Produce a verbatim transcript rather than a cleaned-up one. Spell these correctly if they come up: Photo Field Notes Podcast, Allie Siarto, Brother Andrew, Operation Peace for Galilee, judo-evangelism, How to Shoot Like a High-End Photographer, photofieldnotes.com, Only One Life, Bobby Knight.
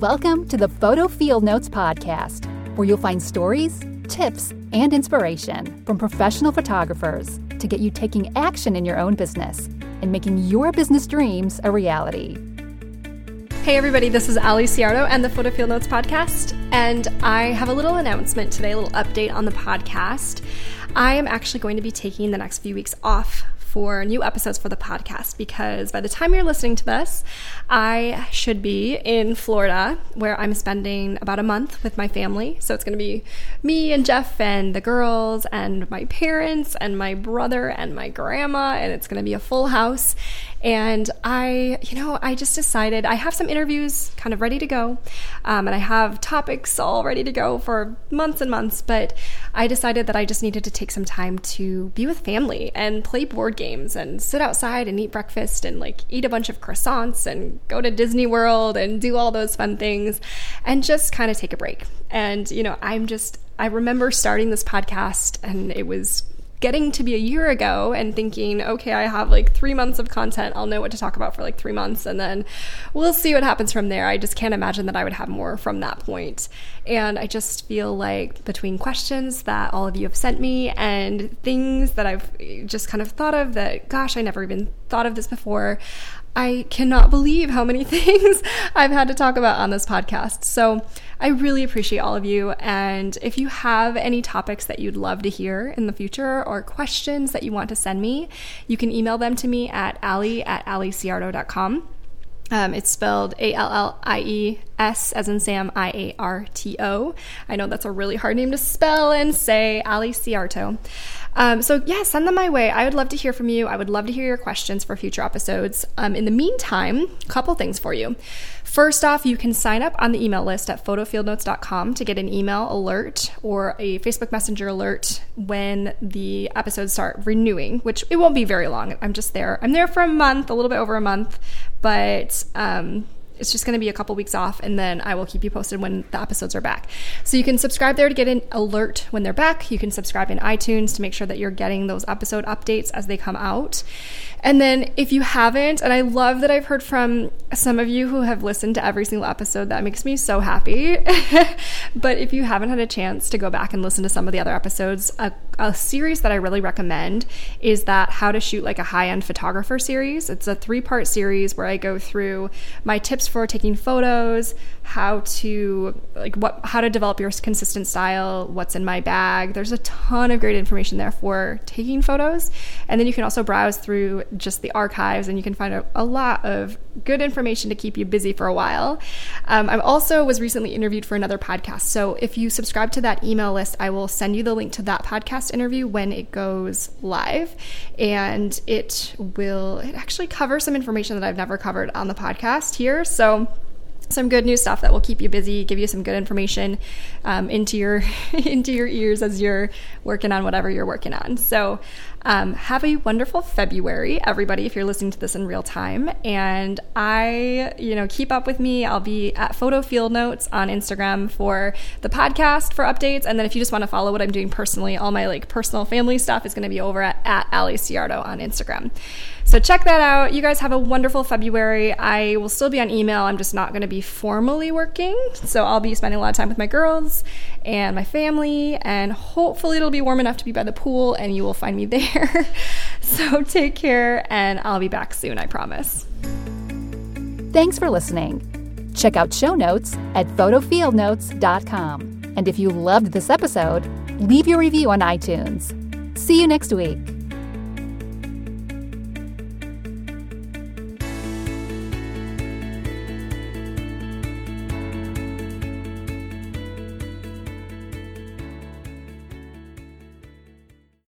Welcome to the Photo Field Notes Podcast, where you'll find stories, tips, and inspiration from professional photographers to get you taking action in your own business and making your business dreams a reality. Hey everybody, this is Allie Siarto and the Photo Field Notes Podcast, and I have a little announcement today, a little update on the podcast. I am actually going to be taking the next few weeks off for new episodes for the podcast, because by the time you're listening to this, I should be in Florida, where I'm spending about a month with my family. So it's going to be me and Jeff and the girls and my parents and my brother and my grandma, and it's going to be a full house. And I, you know, I just decided I have some interviews kind of ready to go, um, and I have topics all ready to go for months and months, but I decided that I just needed to take some time to be with family and play board games and sit outside and eat breakfast and like eat a bunch of croissants and go to Disney World and do all those fun things and just kind of take a break. And, you know, I'm just, I remember starting this podcast, and it was getting to be a year ago, and thinking, okay, I have like three months of content. I'll know what to talk about for like three months and then we'll see what happens from there. I just can't imagine that I would have more from that point. And I just feel like between questions that all of you have sent me and things that I've just kind of thought of that, gosh, I never even thought of this before. I cannot believe how many things I've had to talk about on this podcast. So I really appreciate all of you. And if you have any topics that you'd love to hear in the future or questions that you want to send me, you can email them to me at allie at alliesiarto dot com. Um, it's spelled A L L I E S as in Sam, I A R T O. I know that's a really hard name to spell and say, Allie Siarto. Um, so yeah, send them my way. I would love to hear from you. I would love to hear your questions for future episodes. Um, in the meantime, a couple things for you. First off, you can sign up on the email list at photo field notes dot com to get an email alert or a Facebook Messenger alert when the episodes start renewing, which it won't be very long. I'm just there. I'm there for a month, a little bit over a month, but um, it's just going to be a couple weeks off, and then I will keep you posted when the episodes are back. So you can subscribe there to get an alert when they're back. You can subscribe in iTunes to make sure that you're getting those episode updates as they come out. And then if you haven't, and I love that I've heard from some of you who have listened to every single episode. That makes me so happy. But if you haven't had a chance to go back and listen to some of the other episodes, a, a series that I really recommend is that How to Shoot Like a High-End Photographer series. It's a three-part series where I go through my tips for taking photos, how to like what, how to develop your consistent style, what's in my bag. There's a ton of great information there for taking photos. And then you can also browse through just the archives, and you can find a, a lot of good information to keep you busy for a while. Um, I also was recently interviewed for another podcast. So if you subscribe to that email list, I will send you the link to that podcast interview when it goes live. And it will, it actually covers some information that I've never covered on the podcast here. So some good new stuff that will keep you busy, give you some good information um, into your into your ears as you're working on whatever you're working on. So um, have a wonderful February, everybody, if you're listening to this in real time. And I, you know, keep up with me. I'll be at Photo Field Notes on Instagram for the podcast for updates. And then if you just want to follow what I'm doing personally, all my like personal family stuff is going to be over at, at Allie Siarto on Instagram. So check that out. You guys have a wonderful February. I will still be on email. I'm just not going to be formally working. So I'll be spending a lot of time with my girls and my family, and hopefully it'll be warm enough to be by the pool and you will find me there. So take care, and I'll be back soon, I promise. Thanks for listening. Check out show notes at photo field notes dot com. And if you loved this episode, leave your review on iTunes. See you next week.